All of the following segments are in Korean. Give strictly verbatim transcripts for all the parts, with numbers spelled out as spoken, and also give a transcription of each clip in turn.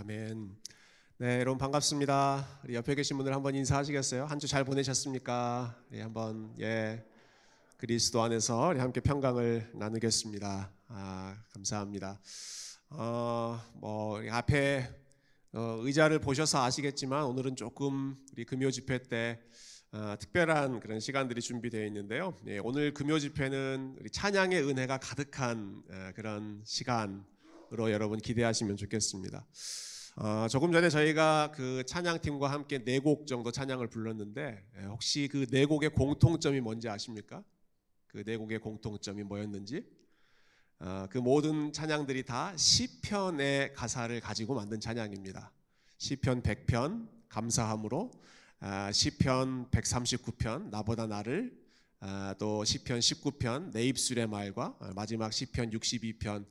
아멘. 네, 여러분 반갑습니다. 우리 옆에 계신 분들 한번 인사하시겠어요? 한 주 잘 보내셨습니까? 네, 한번 예 그리스도 안에서 우리 함께 평강을 나누겠습니다. 아, 감사합니다. 어, 뭐 앞에 어, 의자를 보셔서 아시겠지만 오늘은 조금 우리 금요 집회 때 어, 특별한 그런 시간들이 준비되어 있는데요. 예, 오늘 금요 집회는 우리 찬양의 은혜가 가득한 에, 그런 시간으로 여러분 기대하시면 좋겠습니다. 어, 조금 전에 저희가 그 찬양팀과 함께 네 곡 정도 찬양을 불렀는데 에, 혹시 그 네 곡의 공통점이 뭔지 아십니까? 그 네 곡의 공통점이 뭐였는지? 어, 그 모든 찬양들이 다 시편의 가사를 가지고 만든 찬양입니다. 시편 백 편 감사함으로, 아, 시편 백삼십구 편 나보다 나를, 아, 또 시편 십구 편 내 입술의 말과, 아, 마지막 시편 육십이 편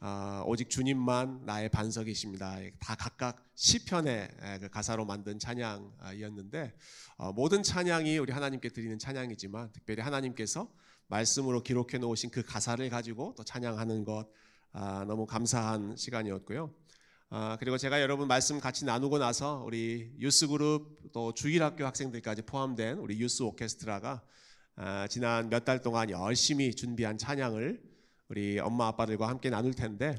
아, 오직 주님만 나의 반석이십니다. 다 각각 시편의 가사로 만든 찬양이었는데, 어, 모든 찬양이 우리 하나님께 드리는 찬양이지만 특별히 하나님께서 말씀으로 기록해 놓으신 그 가사를 가지고 또 찬양하는 것, 아, 너무 감사한 시간이었고요. 아, 그리고 제가 여러분 말씀 같이 나누고 나서 우리 유스그룹 또 주일학교 학생들까지 포함된 우리 유스 오케스트라가 아, 지난 몇 달 동안 열심히 준비한 찬양을 우리 엄마 아빠들과 함께 나눌 텐데,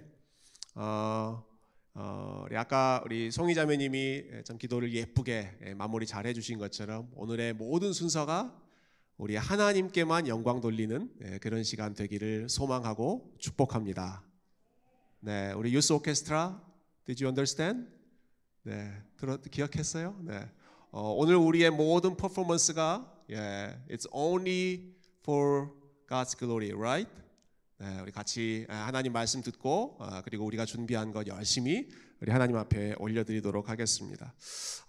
어, 어, 우리 아까 우리 송이자매님이 참 기도를 예쁘게 마무리 잘 해주신 것처럼 오늘의 모든 순서가 우리 하나님께만 영광 돌리는 그런 시간 되기를 소망하고 축복합니다. 네, 우리 유스 오케스트라 Did you understand? 네, 들었, 기억했어요? 네. 어, 오늘 우리의 모든 퍼포먼스가 yeah, It's only for God's glory, right? 네, 우리 같이 하나님 말씀 듣고, 어, 그리고 우리가 준비한 것 열심히 우리 하나님 앞에 올려드리도록 하겠습니다.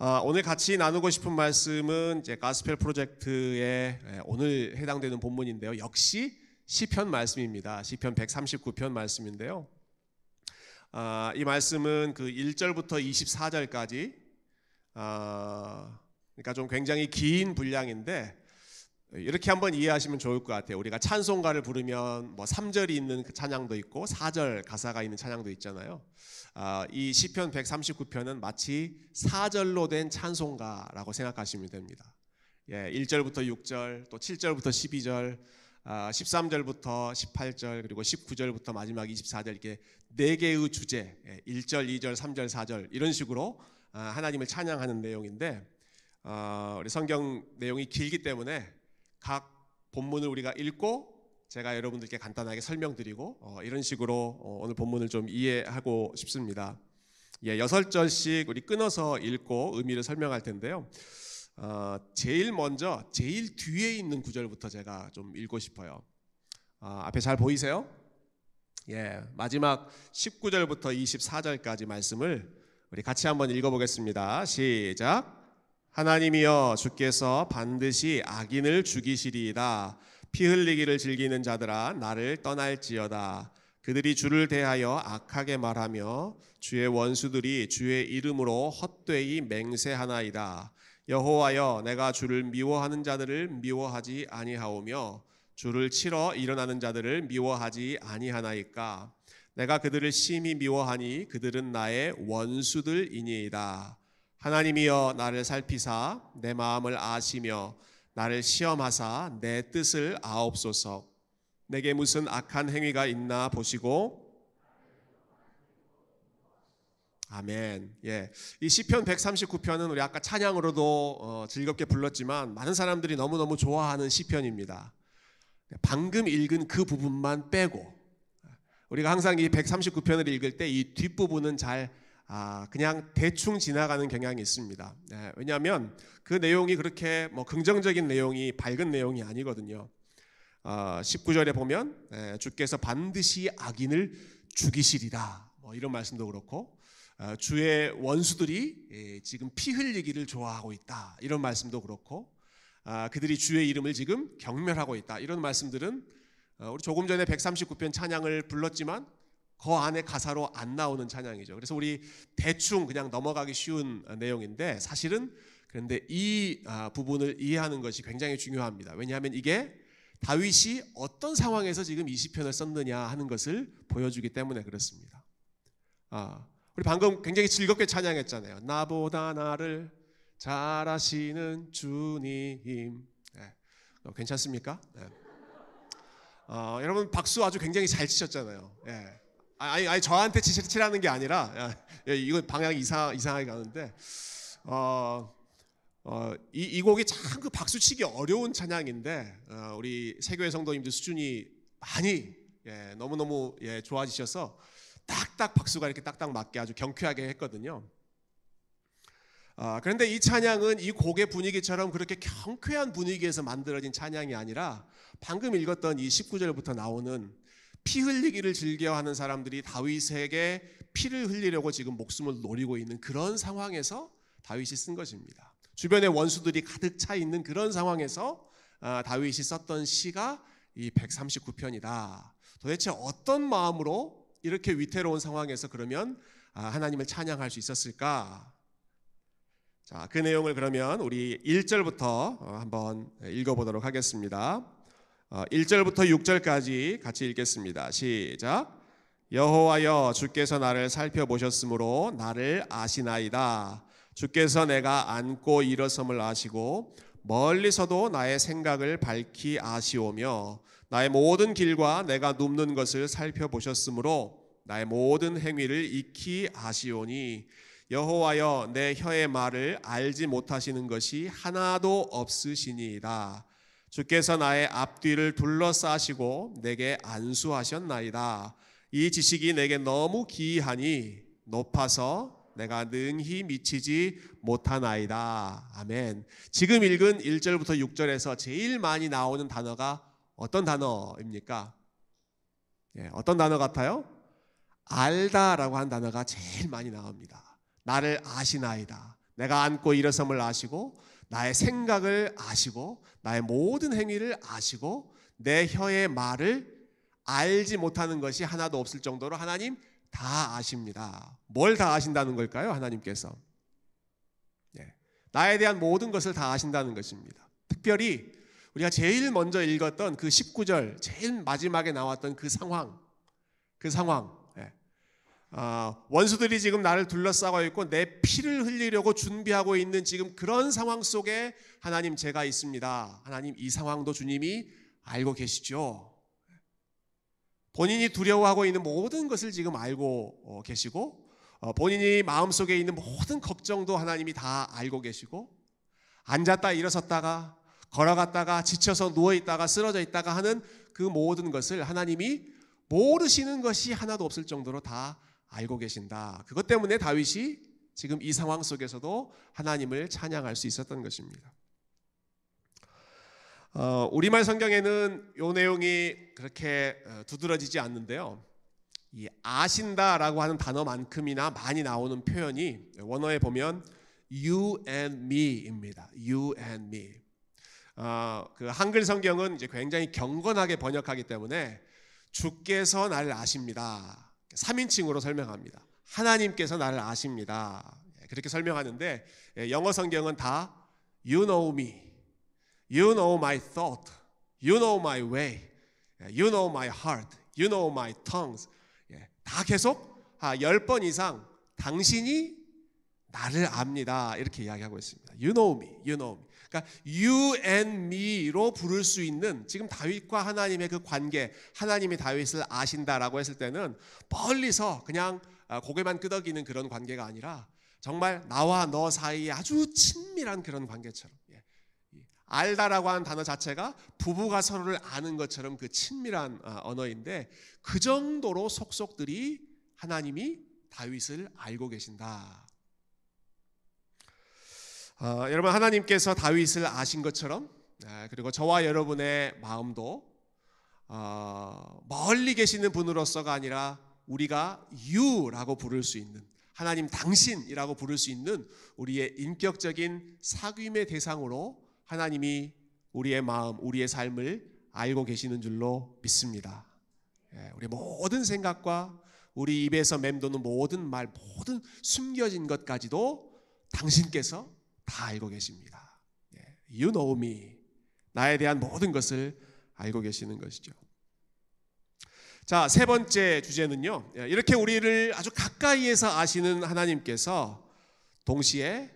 아, 오늘 같이 나누고 싶은 말씀은 이제 가스펠 프로젝트의 오늘 해당되는 본문인데요. 역시 시편 말씀입니다. 시편 백삼십구 편 말씀인데요. 아, 이 말씀은 그 일 절부터 이십사 절까지, 아, 그러니까 좀 굉장히 긴 분량인데 이렇게 한번 이해하시면 좋을 것 같아요. 우리가 찬송가를 부르면 뭐 삼 절이 있는 그 찬양도 있고 사 절 가사가 있는 찬양도 있잖아요. 아, 이 시편 백삼십구 편은 마치 사 절로 된 찬송가라고 생각하시면 됩니다. 예, 일 절부터 육 절, 또 칠 절부터 십이 절, 아, 십삼 절부터 십팔 절, 그리고 십구 절부터 마지막 이십사 절, 이렇게 네 개의 주제, 일 절, 이 절, 삼 절, 사 절 이런 식으로 하나님을 찬양하는 내용인데, 어, 우리 성경 내용이 길기 때문에 각 본문을 우리가 읽고 제가 여러분들께 간단하게 설명드리고, 어, 이런 식으로 오늘 본문을 좀 이해하고 싶습니다. 예, 여섯 절씩 우리 끊어서 읽고 의미를 설명할 텐데요. 어, 제일 먼저 제일 뒤에 있는 구절부터 제가 좀 읽고 싶어요. 어, 앞에 잘 보이세요? 예, 마지막 십구 절부터 이십사 절까지 말씀을 우리 같이 한번 읽어보겠습니다. 시작. 하나님이여, 주께서 반드시 악인을 죽이시리이다. 피 흘리기를 즐기는 자들아 나를 떠날지어다. 그들이 주를 대하여 악하게 말하며 주의 원수들이 주의 이름으로 헛되이 맹세하나이다. 여호와여, 내가 주를 미워하는 자들을 미워하지 아니하오며 주를 치러 일어나는 자들을 미워하지 아니하나이까. 내가 그들을 심히 미워하니 그들은 나의 원수들이니이다. 하나님이여, 나를 살피사 내 마음을 아시며 나를 시험하사 내 뜻을 아옵소서. 내게 무슨 악한 행위가 있나 보시고. 아멘. 예, 이 시편 백삼십구 편은 우리 아까 찬양으로도 어, 즐겁게 불렀지만 많은 사람들이 너무너무 좋아하는 시편입니다. 방금 읽은 그 부분만 빼고 우리가 항상 이 백삼십구 편을 읽을 때 이 뒷부분은 잘 아, 그냥 대충 지나가는 경향이 있습니다. 예, 왜냐하면 그 내용이 그렇게 뭐 긍정적인 내용이 밝은 내용이 아니거든요. 어, 십구 절에 보면 예, 주께서 반드시 악인을 죽이시리다 뭐 이런 말씀도 그렇고, 어, 주의 원수들이 예, 지금 피 흘리기를 좋아하고 있다 이런 말씀도 그렇고, 아, 그들이 주의 이름을 지금 경멸하고 있다 이런 말씀들은, 어, 우리 조금 전에 백삼십구 편 찬양을 불렀지만 그 안에 가사로 안 나오는 찬양이죠. 그래서 우리 대충 그냥 넘어가기 쉬운 내용인데 사실은 그런데 이 부분을 이해하는 것이 굉장히 중요합니다. 왜냐하면 이게 다윗이 어떤 상황에서 지금 이 시편을 썼느냐 하는 것을 보여주기 때문에 그렇습니다. 우리 방금 굉장히 즐겁게 찬양했잖아요. 나보다 나를 잘 아시는 주님. 네. 어, 괜찮습니까? 네. 어, 여러분 박수 아주 굉장히 잘 치셨잖아요. 네. 아니, 아니 저한테 치라는 게 아니라 야, 이건 방향이 이상, 이상하게 가는데 어, 어, 이, 이 곡이 참 그 박수치기 어려운 찬양인데 어, 우리 세교회 성도님들 수준이 많이 예, 너무너무 예, 좋아지셔서 딱딱 박수가 이렇게 딱딱 맞게 아주 경쾌하게 했거든요. 아, 그런데 이 찬양은 이 곡의 분위기처럼 그렇게 경쾌한 분위기에서 만들어진 찬양이 아니라 방금 읽었던 이 십구 절부터 나오는 피 흘리기를 즐겨하는 사람들이 다윗에게 피를 흘리려고 지금 목숨을 노리고 있는 그런 상황에서 다윗이 쓴 것입니다. 주변에 원수들이 가득 차 있는 그런 상황에서 아, 다윗이 썼던 시가 이 백삼십구 편이다. 도대체 어떤 마음으로 이렇게 위태로운 상황에서 그러면 아, 하나님을 찬양할 수 있었을까? 자, 그 내용을 그러면 우리 일 절부터 한번 읽어보도록 하겠습니다. 일 절부터 육 절까지 같이 읽겠습니다. 시작. 여호와여 주께서 나를 살펴보셨으므로 나를 아시나이다. 주께서 내가 앉고 일어섬을 아시고 멀리서도 나의 생각을 밝히 아시오며 나의 모든 길과 내가 눕는 것을 살펴보셨으므로 나의 모든 행위를 익히 아시오니 여호와여 내 혀의 말을 알지 못하시는 것이 하나도 없으시니이다. 주께서 나의 앞뒤를 둘러싸시고 내게 안수하셨나이다. 이 지식이 내게 너무 기이하니 높아서 내가 능히 미치지 못하나이다. 아멘. 지금 읽은 일 절부터 육 절에서 제일 많이 나오는 단어가 어떤 단어입니까? 예, 어떤 단어 같아요? 알다라고 하는 단어가 제일 많이 나옵니다. 나를 아시나이다. 내가 앉고 일어섬을 아시고 나의 생각을 아시고 나의 모든 행위를 아시고 내 혀의 말을 알지 못하는 것이 하나도 없을 정도로 하나님 다 아십니다. 뭘 다 아신다는 걸까요? 하나님께서 예. 나에 대한 모든 것을 다 아신다는 것입니다. 특별히 우리가 제일 먼저 읽었던 그 십구 절 제일 마지막에 나왔던 그 상황 그 상황 예. 어, 원수들이 지금 나를 둘러싸고 있고 내 피를 흘리려고 준비하고 있는 지금 그런 상황 속에 하나님 제가 있습니다. 하나님 이 상황도 주님이 알고 계시죠. 본인이 두려워하고 있는 모든 것을 지금 알고 계시고 본인이 마음속에 있는 모든 걱정도 하나님이 다 알고 계시고 앉았다 일어섰다가 걸어갔다가 지쳐서 누워있다가 쓰러져 있다가 하는 그 모든 것을 하나님이 모르시는 것이 하나도 없을 정도로 다 알고 계신다. 그것 때문에 다윗이 지금 이 상황 속에서도 하나님을 찬양할 수 있었던 것입니다. 어, 우리말 성경에는 이 내용이 그렇게 두드러지지 않는데요. 이 아신다라고 하는 단어만큼이나 많이 나오는 표현이 원어에 보면 you and me입니다. you and me. 어, 그 한글 성경은 이제 굉장히 경건하게 번역하기 때문에 주께서 나를 아십니다. 삼인칭으로 설명합니다. 하나님께서 나를 아십니다. 그렇게 설명하는데 영어 성경은 다 you know me. You know my thought, you know my way, you know my heart, you know my tongues. 예, 다 계속 열 번 이상 당신이 나를 압니다. 이렇게 이야기하고 있습니다. You know me, you know me. 그러니까 you and me로 부를 수 있는 지금 다윗과 하나님의 그 관계, 하나님이 다윗을 아신다라고 했을 때는 멀리서 그냥 고개만 끄덕이는 그런 관계가 아니라 정말 나와 너 사이에 아주 친밀한 그런 관계처럼 알다라고 하는 단어 자체가 부부가 서로를 아는 것처럼 그 친밀한 언어인데 그 정도로 속속들이 하나님이 다윗을 알고 계신다. 어, 여러분 하나님께서 다윗을 아신 것처럼 그리고 저와 여러분의 마음도 어, 멀리 계시는 분으로서가 아니라 우리가 you라고 부를 수 있는 하나님 당신이라고 부를 수 있는 우리의 인격적인 사귐의 대상으로 하나님이 우리의 마음, 우리의 삶을 알고 계시는 줄로 믿습니다. 우리 모든 생각과 우리 입에서 맴도는 모든 말, 모든 숨겨진 것까지도 당신께서 다 알고 계십니다. You know me. 나에 대한 모든 것을 알고 계시는 것이죠. 자, 세 번째 주제는요, 이렇게 우리를 아주 가까이에서 아시는 하나님께서 동시에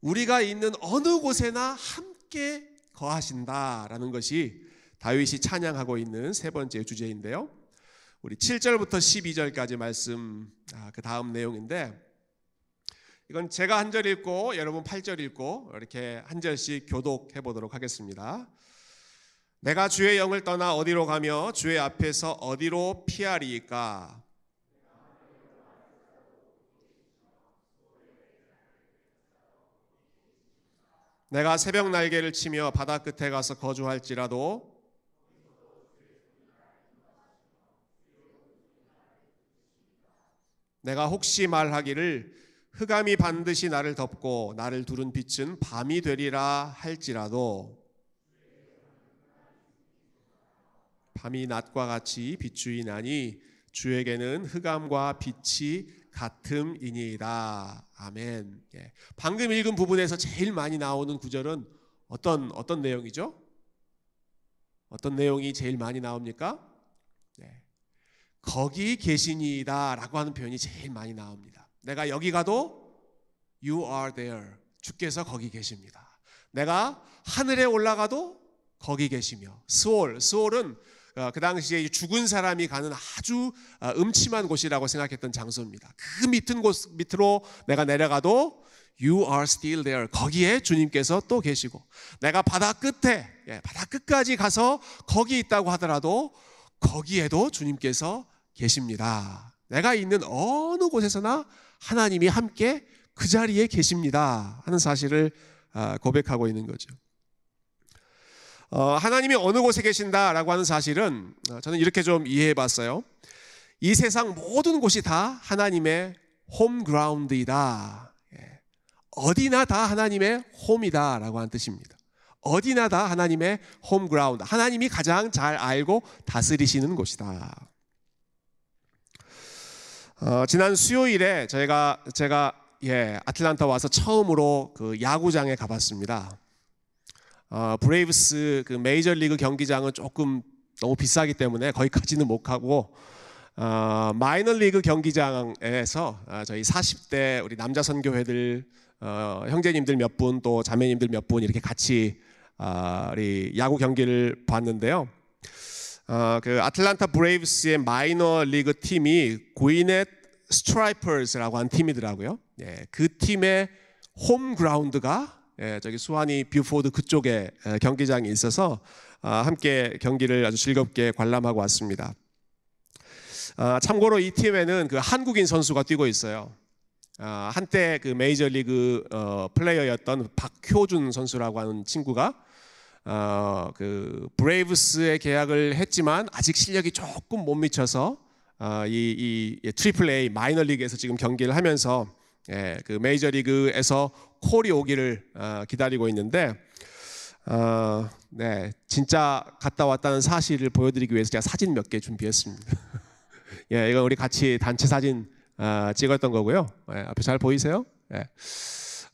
우리가 있는 어느 곳에나 함께 거하신다라는 것이 다윗이 찬양하고 있는 세 번째 주제인데요, 우리 칠 절부터 십이 절까지 말씀, 아, 그 다음 내용인데, 이건 제가 한 절 읽고 여러분 팔 절 읽고 이렇게 한 절씩 교독해 보도록 하겠습니다. 내가 주의 영을 떠나 어디로 가며 주의 앞에서 어디로 피하리이까? 내가 새벽 날개를 치며 바다 끝에 가서 거주할지라도 내가 혹시 말하기를 흑암이 반드시 나를 덮고 나를 두른 빛은 밤이 되리라 할지라도 밤이 낮과 같이 비추이나니 주에게는 흑암과 빛이 같음이니이다. 아멘. 예. 방금 읽은 부분에서 제일 많이 나오는 구절은 어떤 어떤 내용이죠? 어떤 내용이 제일 많이 나옵니까? 예. 거기 계시니이다 라고 하는 표현이 제일 많이 나옵니다. 내가 여기 가도 You are there, 주께서 거기 계십니다. 내가 하늘에 올라가도 거기 계시며, 스올, 스올은 그 당시에 죽은 사람이 가는 아주 음침한 곳이라고 생각했던 장소입니다. 그 밑은 곳 밑으로 내가 내려가도 You are still there, 거기에 주님께서 또 계시고, 내가 바다 끝에, 바다 끝까지 가서 거기 있다고 하더라도 거기에도 주님께서 계십니다. 내가 있는 어느 곳에서나 하나님이 함께 그 자리에 계십니다 하는 사실을 고백하고 있는 거죠. 어, 하나님이 어느 곳에 계신다라고 하는 사실은 저는 이렇게 좀 이해해 봤어요. 이 세상 모든 곳이 다 하나님의 홈그라운드이다. 예. 어디나 다 하나님의 홈이다라고 하는 뜻입니다. 어디나 다 하나님의 홈그라운드, 하나님이 가장 잘 알고 다스리시는 곳이다. 어, 지난 수요일에 저희가 제가 예, 아틀란타 와서 처음으로 그 야구장에 가봤습니다. 어, 브레이브스 그 메이저리그 경기장은 조금 너무 비싸기 때문에 거기까지는 못 가고, 어, 마이너리그 경기장에서 저희 사십 대 우리 남자 선교회들, 어, 형제님들 몇 분 또 자매님들 몇 분 이렇게 같이 어, 우리 야구 경기를 봤는데요. 어, 그 아틀란타 브레이브스의 마이너 리그 팀이 고이넷 스트라이퍼스라고 한 팀이더라고요. 예, 그 팀의 홈 그라운드가 예, 저기 수완이 뷰포드 그쪽에 예, 경기장이 있어서 아, 함께 경기를 아주 즐겁게 관람하고 왔습니다. 아, 참고로 이 팀에는 그 한국인 선수가 뛰고 있어요. 아, 한때 그 메이저리그 어, 플레이어였던 박효준 선수라고 하는 친구가 어, 그 브레이브스에 계약을 했지만 아직 실력이 조금 못 미쳐서 어, 이, 이 트리플 A 마이너리그에서 지금 경기를 하면서 예, 그 메이저리그에서 콜이 오기를 어, 기다리고 있는데, 어, 네, 진짜 갔다 왔다는 사실을 보여드리기 위해서 제가 사진 몇 개 준비했습니다. 예, 이건 우리 같이 단체 사진 어, 찍었던 거고요. 예, 앞에 잘 보이세요? 예.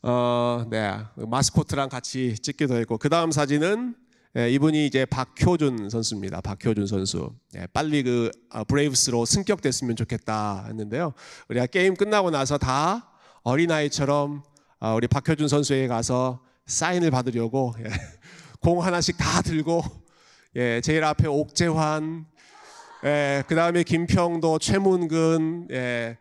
어, 네, 마스코트랑 같이 찍기도 했고, 그 다음 사진은 예, 이분이 이제 박효준 선수입니다. 박효준 선수, 예, 빨리 그 아, 브레이브스로 승격됐으면 좋겠다 했는데요. 우리가 게임 끝나고 나서 다 어린아이처럼 아, 우리 박효준 선수에게 가서 사인을 받으려고 예, 공 하나씩 다 들고, 예, 제일 앞에 옥재환, 예, 그 다음에 김평도, 최문근, 예.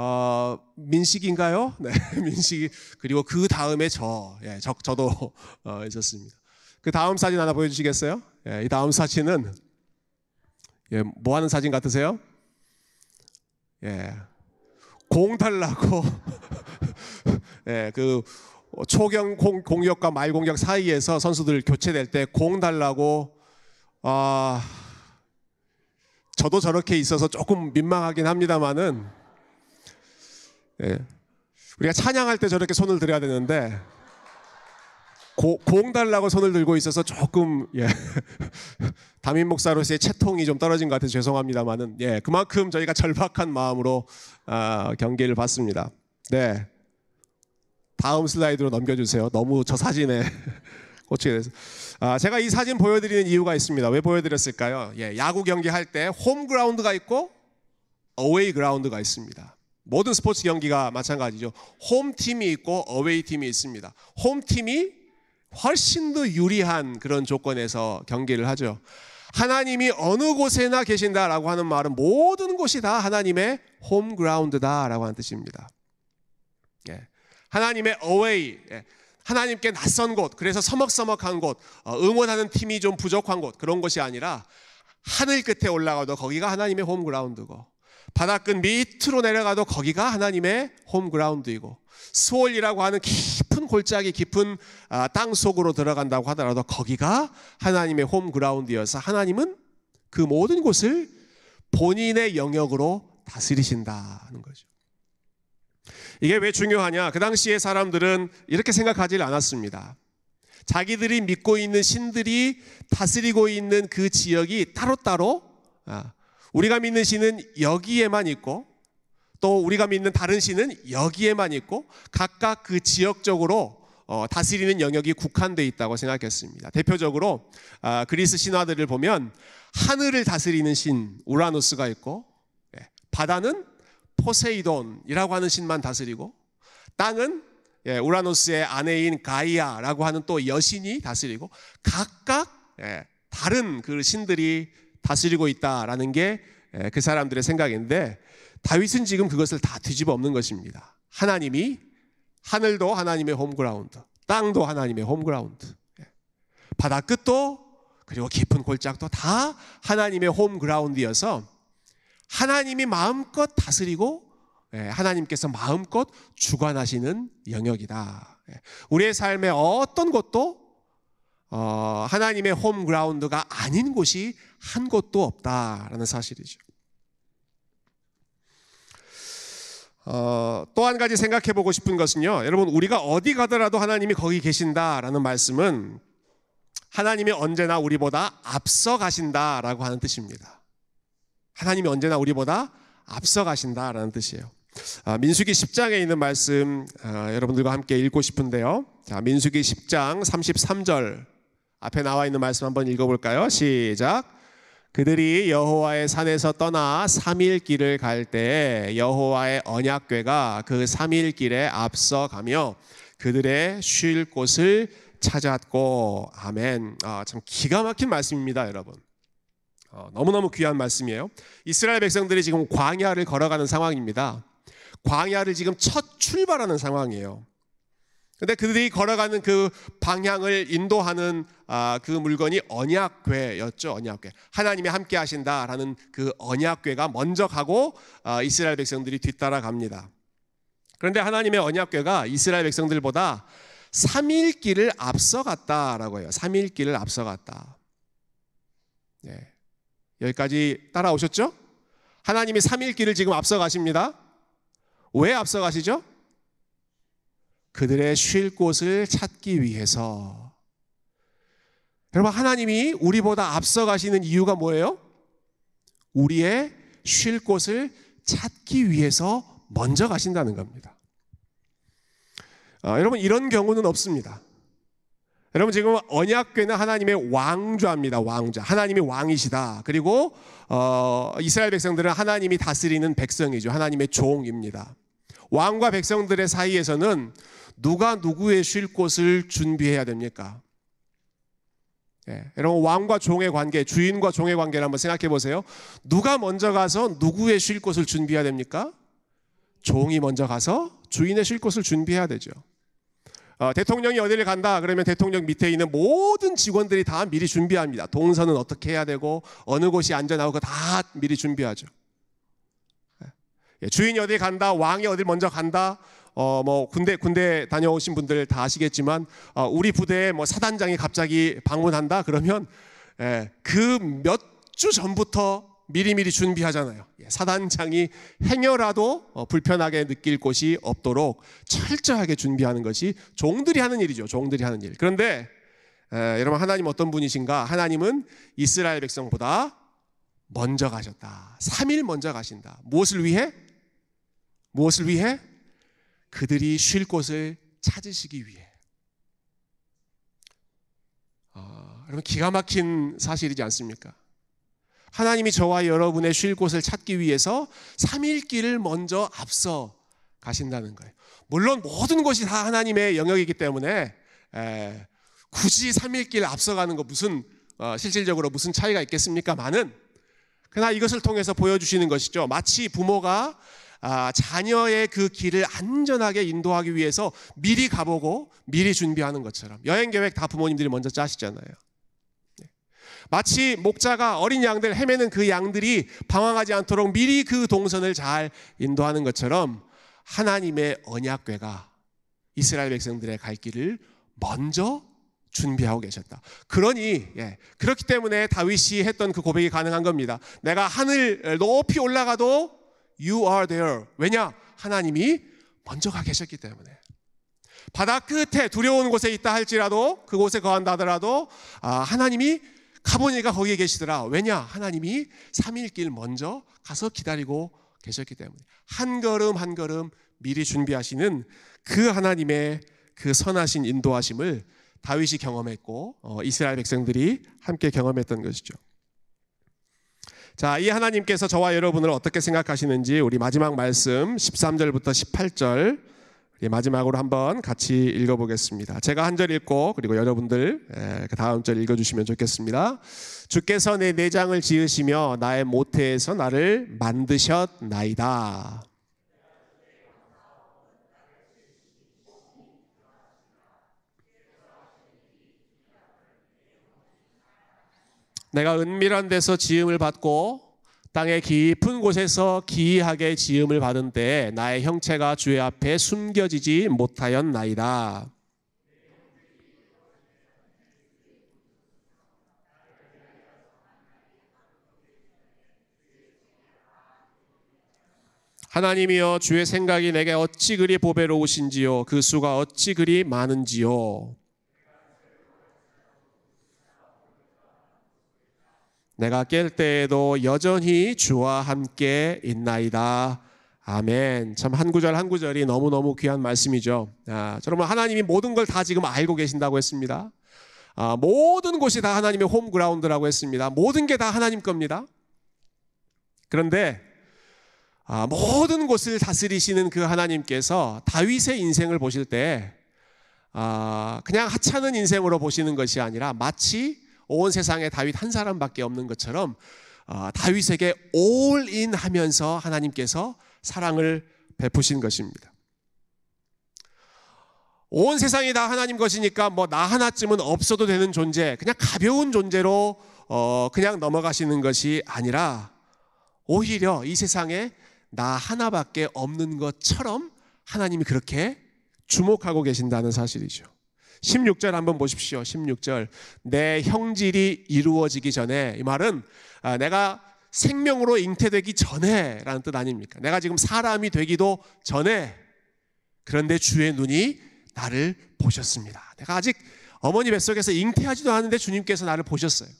어, 민식인가요? 네, 민식이. 그리고 그 다음에 저, 예, 저, 저도 어, 있었습니다. 그 다음 사진 하나 보여주시겠어요? 예, 이 다음 사진은, 예, 뭐 하는 사진 같으세요? 예, 공 달라고, 예, 그 초경 공, 공격과 말 공격 사이에서 선수들 교체될 때 공 달라고, 아, 저도 저렇게 있어서 조금 민망하긴 합니다만은, 예, 우리가 찬양할 때 저렇게 손을 들어야 되는데 고, 공 달라고 손을 들고 있어서 조금 예, 담임 목사로서의 채통이 좀 떨어진 것 같아서 죄송합니다만은, 예, 그만큼 저희가 절박한 마음으로 어, 경기를 봤습니다. 네, 다음 슬라이드로 넘겨주세요. 너무 저 사진에 어떻게 됐어요? 아, 제가 이 사진 보여드리는 이유가 있습니다. 왜 보여드렸을까요? 예, 야구 경기할 때 홈그라운드가 있고 어웨이 그라운드가 있습니다. 모든 스포츠 경기가 마찬가지죠. 홈팀이 있고 어웨이팀이 있습니다. 홈팀이 훨씬 더 유리한 그런 조건에서 경기를 하죠. 하나님이 어느 곳에나 계신다라고 하는 말은 모든 곳이 다 하나님의 홈그라운드다라고 하는 뜻입니다. 예. 하나님의 어웨이, 예. 하나님께 낯선 곳, 그래서 서먹서먹한 곳, 응원하는 팀이 좀 부족한 곳, 그런 것이 아니라 하늘 끝에 올라가도 거기가 하나님의 홈그라운드고, 바닷끝 밑으로 내려가도 거기가 하나님의 홈그라운드이고, 스올이라고 하는 깊은 골짜기 깊은 땅 속으로 들어간다고 하더라도 거기가 하나님의 홈그라운드여서 하나님은 그 모든 곳을 본인의 영역으로 다스리신다는 거죠. 이게 왜 중요하냐? 그 당시의 사람들은 이렇게 생각하지 않았습니다. 자기들이 믿고 있는 신들이 다스리고 있는 그 지역이 따로따로, 우리가 믿는 신은 여기에만 있고 또 우리가 믿는 다른 신은 여기에만 있고, 각각 그 지역적으로 다스리는 영역이 국한되어 있다고 생각했습니다. 대표적으로 그리스 신화들을 보면 하늘을 다스리는 신 우라누스가 있고, 바다는 포세이돈이라고 하는 신만 다스리고, 땅은 우라누스의 아내인 가이아라고 하는 또 여신이 다스리고, 각각 다른 그 신들이 다스리고 있다라는 게 그 사람들의 생각인데, 다윗은 지금 그것을 다 뒤집어 엎는 것입니다. 하나님이, 하늘도 하나님의 홈그라운드, 땅도 하나님의 홈그라운드, 바다 끝도 그리고 깊은 골짜기도 다 하나님의 홈그라운드여서 하나님이 마음껏 다스리고 하나님께서 마음껏 주관하시는 영역이다. 우리의 삶의 어떤 것도 하나님의 홈그라운드가 아닌 곳이 한 곳도 없다라는 사실이죠. 어, 또 한 가지 생각해 보고 싶은 것은요, 여러분, 우리가 어디 가더라도 하나님이 거기 계신다라는 말씀은 하나님이 언제나 우리보다 앞서 가신다라고 하는 뜻입니다. 하나님이 언제나 우리보다 앞서 가신다라는 뜻이에요. 아, 민수기 십 장에 있는 말씀 아, 여러분들과 함께 읽고 싶은데요. 자, 민수기 십 장 삼십삼 절 앞에 나와 있는 말씀 한번 읽어볼까요? 시작. 그들이 여호와의 산에서 떠나 삼일 길을 갈 때에 여호와의 언약궤가 그 삼일 길에 앞서가며 그들의 쉴 곳을 찾았고. 아멘. 아, 참 기가 막힌 말씀입니다, 여러분. 어, 너무너무 귀한 말씀이에요. 이스라엘 백성들이 지금 광야를 걸어가는 상황입니다. 광야를 지금 첫 출발하는 상황이에요. 근데 그들이 걸어가는 그 방향을 인도하는 아, 그 물건이 언약궤였죠. 언약궤. 하나님이 함께 하신다라는 그 언약궤가 먼저 가고 아, 이스라엘 백성들이 뒤따라 갑니다. 그런데 하나님의 언약궤가 이스라엘 백성들보다 삼일 길을 앞서갔다라고 해요. 삼일 길을 앞서갔다. 네. 여기까지 따라오셨죠? 하나님이 삼일 길을 지금 앞서가십니다. 왜 앞서가시죠? 그들의 쉴 곳을 찾기 위해서. 여러분, 하나님이 우리보다 앞서가시는 이유가 뭐예요? 우리의 쉴 곳을 찾기 위해서 먼저 가신다는 겁니다. 아, 여러분, 이런 경우는 없습니다. 여러분, 지금 언약궤는 하나님의 왕좌입니다. 왕좌. 하나님이 왕이시다. 그리고 어, 이스라엘 백성들은 하나님이 다스리는 백성이죠. 하나님의 종입니다. 왕과 백성들의 사이에서는 누가 누구의 쉴 곳을 준비해야 됩니까? 예, 여러분, 왕과 종의 관계, 주인과 종의 관계를 한번 생각해 보세요. 누가 먼저 가서 누구의 쉴 곳을 준비해야 됩니까? 종이 먼저 가서 주인의 쉴 곳을 준비해야 되죠. 어, 대통령이 어디를 간다 그러면 대통령 밑에 있는 모든 직원들이 다 미리 준비합니다. 동선은 어떻게 해야 되고 어느 곳이 안전하고 그거 다 미리 준비하죠. 예, 주인이 어디 간다, 왕이 어디 먼저 간다, 어, 뭐, 군대, 군대 다녀오신 분들 다 아시겠지만, 어, 우리 부대에 뭐 사단장이 갑자기 방문한다, 그러면, 예, 그 몇 주 전부터 미리미리 준비하잖아요. 예, 사단장이 행여라도 어, 불편하게 느낄 곳이 없도록 철저하게 준비하는 것이 종들이 하는 일이죠. 종들이 하는 일. 그런데, 예, 여러분, 하나님 어떤 분이신가? 하나님은 이스라엘 백성보다 먼저 가셨다. 삼일 먼저 가신다. 무엇을 위해? 무엇을 위해? 그들이 쉴 곳을 찾으시기 위해. 어, 여러분 기가 막힌 사실이지 않습니까? 하나님이 저와 여러분의 쉴 곳을 찾기 위해서 삼일기를 먼저 앞서 가신다는 거예요. 물론 모든 것이 다 하나님의 영역이기 때문에 에, 굳이 삼일기를 앞서가는 거 무슨 어, 실질적으로 무슨 차이가 있겠습니까만은, 그러나 이것을 통해서 보여주시는 것이죠. 마치 부모가 아, 자녀의 그 길을 안전하게 인도하기 위해서 미리 가보고 미리 준비하는 것처럼 여행 계획 다 부모님들이 먼저 짜시잖아요. 마치 목자가 어린 양들 헤매는 그 양들이 방황하지 않도록 미리 그 동선을 잘 인도하는 것처럼 하나님의 언약궤가 이스라엘 백성들의 갈 길을 먼저 준비하고 계셨다. 그러니 예, 그렇기 때문에 다윗이 했던 그 고백이 가능한 겁니다. 내가 하늘 높이 올라가도 You are there. 왜냐? 하나님이 먼저 가 계셨기 때문에. 바다 끝에 두려운 곳에 있다 할지라도, 그곳에 거한다 하더라도 아, 하나님이 가보니까 거기에 계시더라. 왜냐? 하나님이 삼일길 먼저 가서 기다리고 계셨기 때문에. 한 걸음 한 걸음 미리 준비하시는 그 하나님의 그 선하신 인도하심을 다윗이 경험했고 어, 이스라엘 백성들이 함께 경험했던 것이죠. 자, 이 하나님께서 저와 여러분을 어떻게 생각하시는지 우리 마지막 말씀 십삼 절부터 십팔 절 우리 마지막으로 한번 같이 읽어보겠습니다. 제가 한 절 읽고 그리고 여러분들 다음 절 읽어주시면 좋겠습니다. 주께서 내 내장을 지으시며 나의 모태에서 나를 만드셨나이다. 내가 은밀한 데서 지음을 받고 땅의 깊은 곳에서 기이하게 지음을 받은 때에 나의 형체가 주의 앞에 숨겨지지 못하였나이다. 하나님이여, 주의 생각이 내게 어찌 그리 보배로우신지요. 그 수가 어찌 그리 많은지요. 내가 깰 때에도 여전히 주와 함께 있나이다. 아멘. 참 한 구절 한 구절이 너무너무 귀한 말씀이죠. 아, 여러분 하나님이 모든 걸 다 지금 알고 계신다고 했습니다. 아, 모든 곳이 다 하나님의 홈그라운드라고 했습니다. 모든 게 다 하나님 겁니다. 그런데 아, 모든 곳을 다스리시는 그 하나님께서 다윗의 인생을 보실 때 아, 그냥 하찮은 인생으로 보시는 것이 아니라 마치 온 세상에 다윗 한 사람밖에 없는 것처럼 어, 다윗에게 올인 하면서 하나님께서 사랑을 베푸신 것입니다. 온 세상이 다 하나님 것이니까 뭐 나 하나쯤은 없어도 되는 존재, 그냥 가벼운 존재로 어, 그냥 넘어가시는 것이 아니라 오히려 이 세상에 나 하나밖에 없는 것처럼 하나님이 그렇게 주목하고 계신다는 사실이죠. 십육 절 한번 보십시오. 십육 절. 내 형질이 이루어지기 전에, 이 말은 내가 생명으로 잉태되기 전에 라는 뜻 아닙니까? 내가 지금 사람이 되기도 전에, 그런데 주의 눈이 나를 보셨습니다. 내가 아직 어머니 뱃속에서 잉태하지도 않은데 주님께서 나를 보셨어요.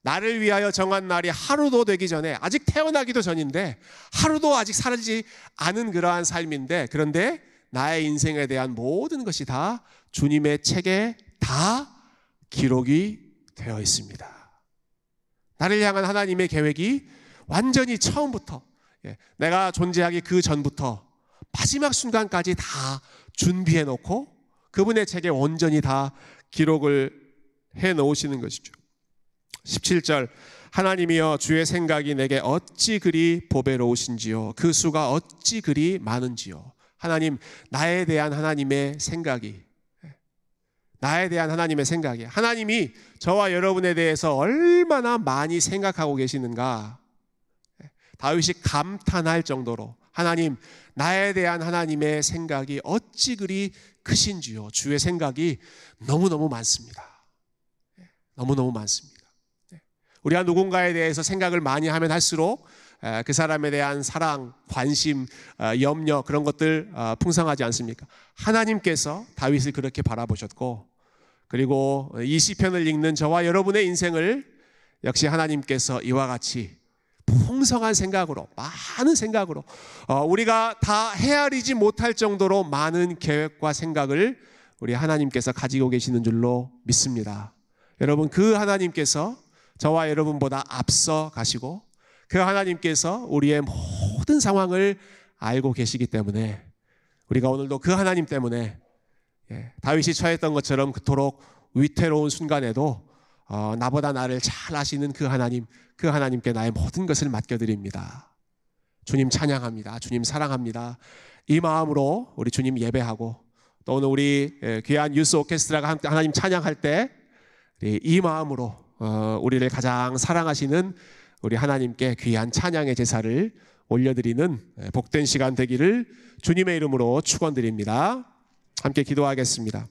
나를 위하여 정한 날이 하루도 되기 전에, 아직 태어나기도 전인데 하루도 아직 살지 않은 그러한 삶인데, 그런데 나의 인생에 대한 모든 것이 다 주님의 책에 다 기록이 되어 있습니다. 나를 향한 하나님의 계획이 완전히 처음부터, 내가 존재하기 그 전부터 마지막 순간까지 다 준비해 놓고 그분의 책에 온전히 다 기록을 해 놓으시는 것이죠. 십칠 절. 하나님이여, 주의 생각이 내게 어찌 그리 보배로우신지요. 그 수가 어찌 그리 많은지요. 하나님, 나에 대한 하나님의 생각이, 나에 대한 하나님의 생각이, 하나님이 저와 여러분에 대해서 얼마나 많이 생각하고 계시는가. 다윗이 감탄할 정도로 하나님, 나에 대한 하나님의 생각이 어찌 그리 크신지요. 주의 생각이 너무너무 많습니다. 너무너무 많습니다. 우리가 누군가에 대해서 생각을 많이 하면 할수록 그 사람에 대한 사랑, 관심, 염려, 그런 것들 풍성하지 않습니까? 하나님께서 다윗을 그렇게 바라보셨고, 그리고 이 시편을 읽는 저와 여러분의 인생을 역시 하나님께서 이와 같이 풍성한 생각으로, 많은 생각으로, 우리가 다 헤아리지 못할 정도로 많은 계획과 생각을 우리 하나님께서 가지고 계시는 줄로 믿습니다. 여러분, 그 하나님께서 저와 여러분보다 앞서 가시고 그 하나님께서 우리의 모든 상황을 알고 계시기 때문에 우리가 오늘도 그 하나님 때문에 예, 다윗이 처했던 것처럼 그토록 위태로운 순간에도 어, 나보다 나를 잘 아시는 그 하나님, 그 하나님께 나의 모든 것을 맡겨드립니다. 주님 찬양합니다. 주님 사랑합니다. 이 마음으로 우리 주님 예배하고 또 오늘 우리 귀한 유스 오케스트라가 함께 하나님 찬양할 때 이 마음으로 어, 우리를 가장 사랑하시는 우리 하나님께 귀한 찬양의 제사를 올려드리는 복된 시간 되기를 주님의 이름으로 축원드립니다. 함께 기도하겠습니다.